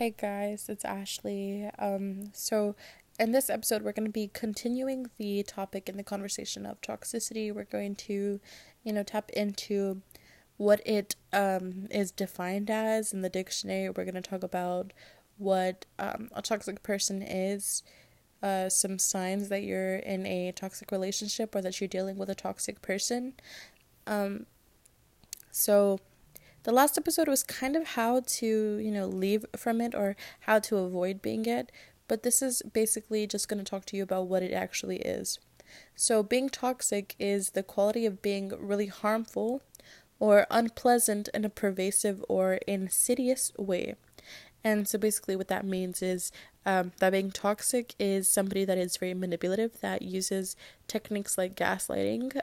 Hey guys, it's Ashley. So in this episode, we're going to be continuing the topic in the conversation of toxicity. We're going to, tap into what it is defined as in the dictionary. We're going to talk about what a toxic person is, some signs that you're in a toxic relationship or that you're dealing with a toxic person. The last episode was kind of how to, leave from it or how to avoid being it. But this is basically just going to talk to you about what it actually is. So being toxic is the quality of being really harmful or unpleasant in a pervasive or insidious way. And so basically what that means is that being toxic is somebody that is very manipulative, that uses techniques like gaslighting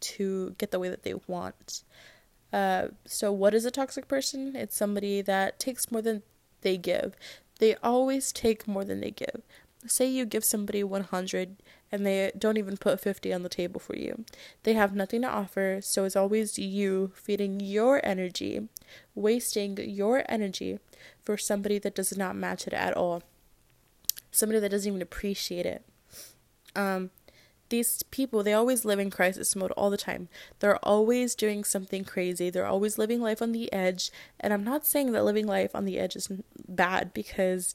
to get the way that they want. So what is a toxic person? It's somebody that takes more than they give. They always take more than they give. Say you give somebody 100 and they don't even put 50 on the table for you. They have nothing to offer, so it's always you feeding your energy, wasting your energy for somebody that does not match it at all. Somebody that doesn't even appreciate it. These people, they always live in crisis mode all the time. They're always doing something crazy. They're always living life on the edge. And I'm not saying that living life on the edge is bad, because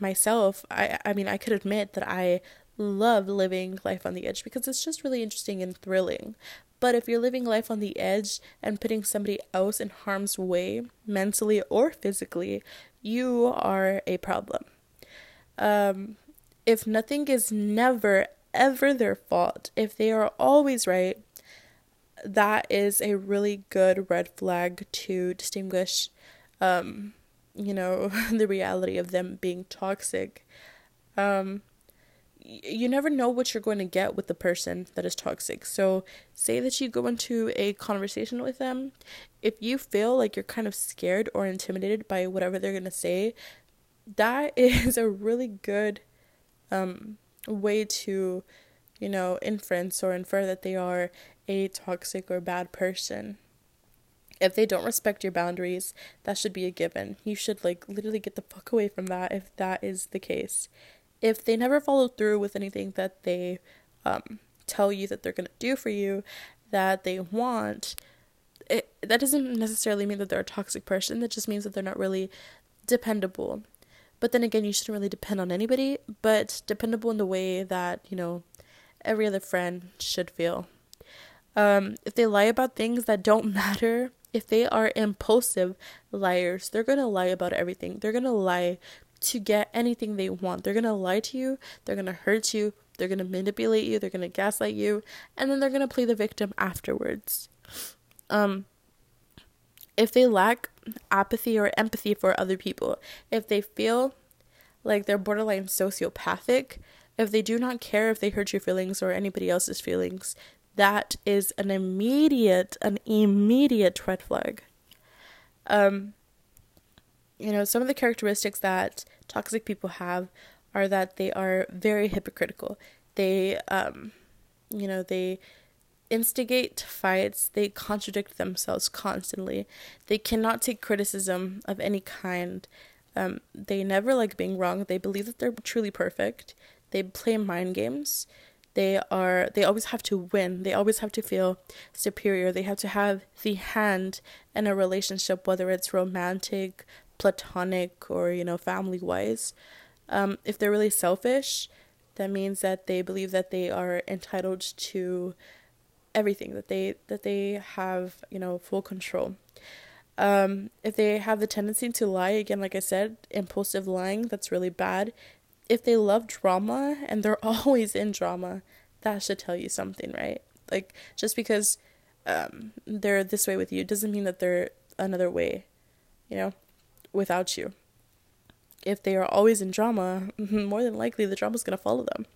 myself, I could admit that I love living life on the edge because it's just really interesting and thrilling. But if you're living life on the edge and putting somebody else in harm's way, mentally or physically, you are a problem. If nothing is ever their fault, if they are always right, that is a really good red flag to distinguish the reality of them being toxic. You never know what you're going to get with the person that is toxic. So say that you go into a conversation with them, if you feel like you're kind of scared or intimidated by whatever they're going to say, that is a really good way to, infer that they are a toxic or bad person. If they don't respect your boundaries, that should be a given. You should literally get the fuck away from that if that is the case. If they never follow through with anything that they tell you that they're gonna do for you, that they want, that doesn't necessarily mean that they're a toxic person. That just means that they're not really dependable. But then again, you shouldn't really depend on anybody, but dependable in the way that, every other friend should feel. If they lie about things that don't matter, if they are impulsive liars, they're going to lie about everything. They're going to lie to get anything they want. They're going to lie to you. They're going to hurt you. They're going to manipulate you. They're going to gaslight you. And then they're going to play the victim afterwards. If they lack apathy or empathy for other people, if they feel like they're borderline sociopathic, if they do not care if they hurt your feelings or anybody else's feelings, that is an immediate red flag. Some of the characteristics that toxic people have are that they are very hypocritical. They, they instigate fights. They contradict themselves constantly. They cannot take criticism of any kind. They never like being wrong. They believe that they're truly perfect. They play mind games. They always have to win. They always have to feel superior. They have to have the hand in a relationship, whether it's romantic, platonic, or family wise. If they're really selfish, that means that they believe that they are entitled to everything, that they have full control. If they have the tendency to lie, again, like I said, impulsive lying, that's really bad. If they love drama and they're always in drama, that should tell you something, right? Just because they're this way with you doesn't mean that they're another way without you. If they are always in drama, more than likely the drama's gonna follow them.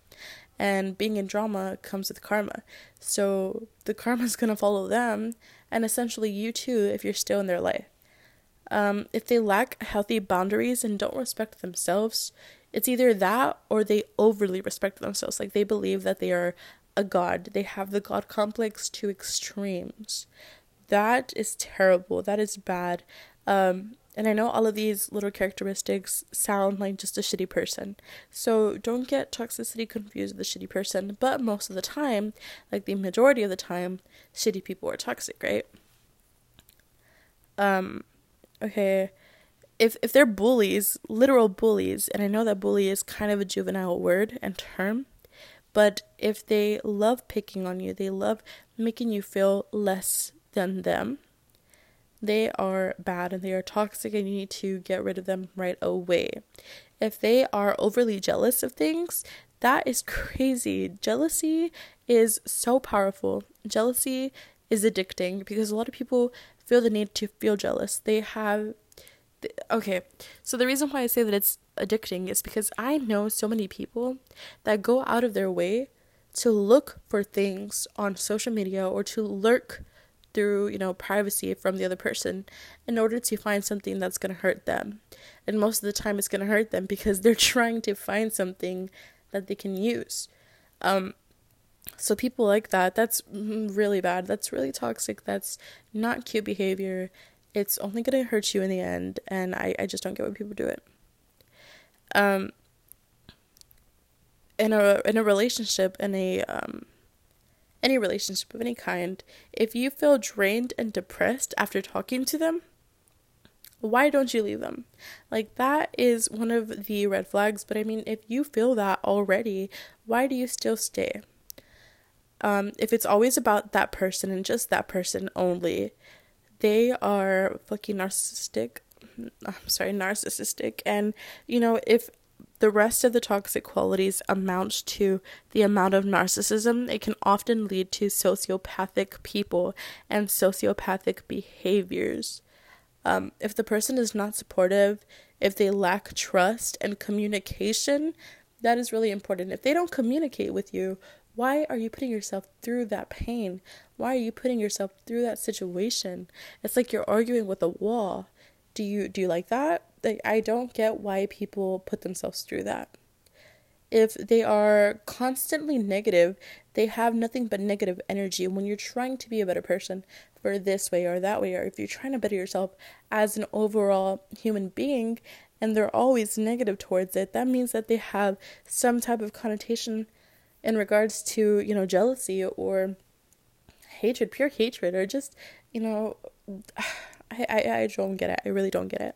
And being in drama comes with karma. So the karma's going to follow them and essentially you too if you're still in their life. If they lack healthy boundaries and don't respect themselves, it's either that or they overly respect themselves. They believe that they are a god. They have the god complex to extremes. That is terrible. That is bad. And I know all of these little characteristics sound like just a shitty person. So don't get toxicity confused with a shitty person. But most of the time, like the majority of the time, shitty people are toxic, right? Okay. If they're bullies, literal bullies, and I know that bully is kind of a juvenile word and term, but if they love picking on you, they love making you feel less than them, they are bad and they are toxic and you need to get rid of them right away. If they are overly jealous of things, that is crazy. Jealousy is so powerful. Jealousy is addicting because a lot of people feel the need to feel jealous. They have... Okay, so the reason why I say that it's addicting is because I know so many people that go out of their way to look for things on social media or to lurk through, privacy from the other person in order to find something that's going to hurt them. And most of the time it's going to hurt them because they're trying to find something that they can use. So people like that, that's really bad. That's really toxic. That's not cute behavior. It's only going to hurt you in the end. And I just don't get why people do it. In a relationship, any relationship of any kind, if you feel drained and depressed after talking to them, why don't you leave them? Like, that is one of the red flags. But I mean, if you feel that already, why do you still stay? If it's always about that person and just that person only, they are fucking narcissistic. And if the rest of the toxic qualities amounts to the amount of narcissism, it can often lead to sociopathic people and sociopathic behaviors. If the person is not supportive, if they lack trust and communication, that is really important. If they don't communicate with you, why are you putting yourself through that pain? Why are you putting yourself through that situation? It's like you're arguing with a wall. Do you like that? Like, I don't get why people put themselves through that. If they are constantly negative, they have nothing but negative energy. When you're trying to be a better person for this way or that way, or if you're trying to better yourself as an overall human being, and they're always negative towards it, that means that they have some type of connotation in regards to, jealousy or hatred, pure hatred, or just, I don't get it. I really don't get it.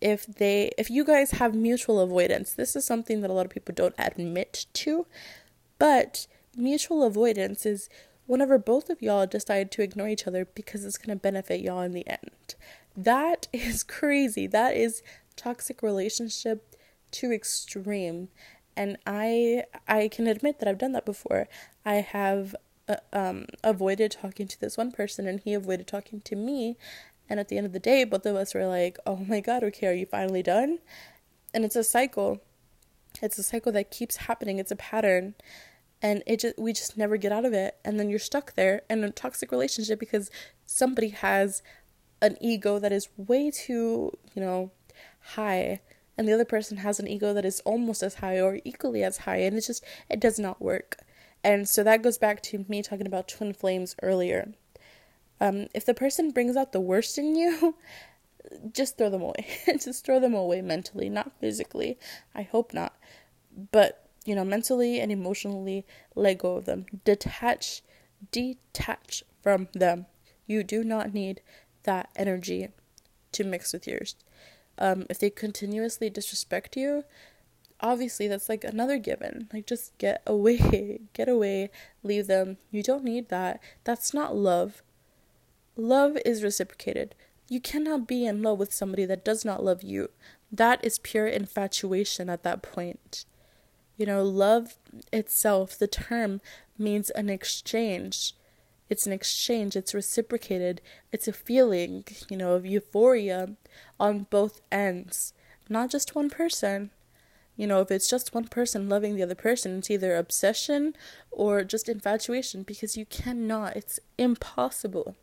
If you guys have mutual avoidance, this is something that a lot of people don't admit to, but mutual avoidance is whenever both of y'all decide to ignore each other because it's going to benefit y'all in the end. That is crazy. That is toxic relationship to extreme. And I can admit that I've done that before. I have avoided talking to this one person and he avoided talking to me, and at the end of the day both of us were like, oh my god, okay, are you finally done? And it's a cycle that keeps happening. It's a pattern, and we just never get out of it. And then you're stuck there in a toxic relationship because somebody has an ego that is way too high, and the other person has an ego that is almost as high or equally as high, and it does not work. And so that goes back to me talking about twin flames earlier. If the person brings out the worst in you, just throw them away. Just throw them away mentally, not physically. I hope not. But, mentally and emotionally, let go of them. Detach from them. You do not need that energy to mix with yours. If they continuously disrespect you, obviously that's like another given. Like, just get away, leave them. You don't need that. That's not love. Love is reciprocated. You cannot be in love with somebody that does not love you. That is pure infatuation at that point. Love itself, the term, means an exchange. It's an exchange. It's reciprocated. It's a feeling, of euphoria on both ends, not just one person. If it's just one person loving the other person, it's either obsession or just infatuation, because you cannot. It's impossible.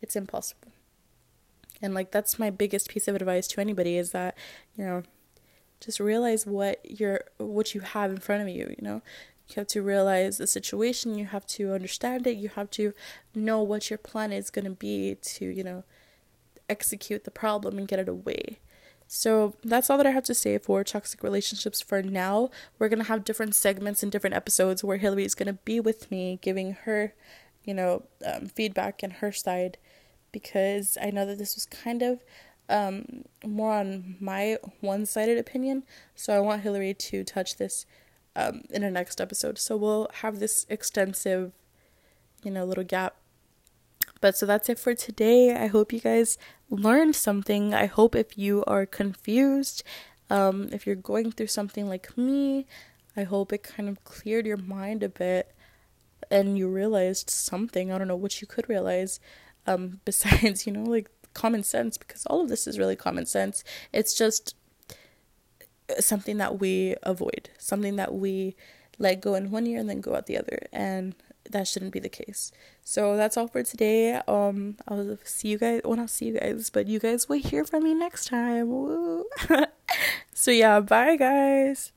It's impossible. And like, that's my biggest piece of advice to anybody is that, just realize what you have in front of you, You have to realize the situation. You have to understand it. You have to know what your plan is going to be to, execute the problem and get it away. So that's all that I have to say for toxic relationships for now. We're going to have different segments and different episodes where Hillary is going to be with me giving her, feedback and her side, because I know that this was kind of more on my one-sided opinion. So I want Hillary to touch this in our next episode. So we'll have this extensive, little gap. But so that's it for today. I hope you guys learned something. I hope if you are confused, if you're going through something like me, I hope it kind of cleared your mind a bit and you realized something. I don't know what you could realize besides, common sense, because all of this is really common sense. It's just something that we avoid, something that we let go in one ear and then go out the other. And that shouldn't be the case. So that's all for today. I'll see you guys, well, not see you guys, but you guys will hear from me next time. Woo. So yeah, bye guys.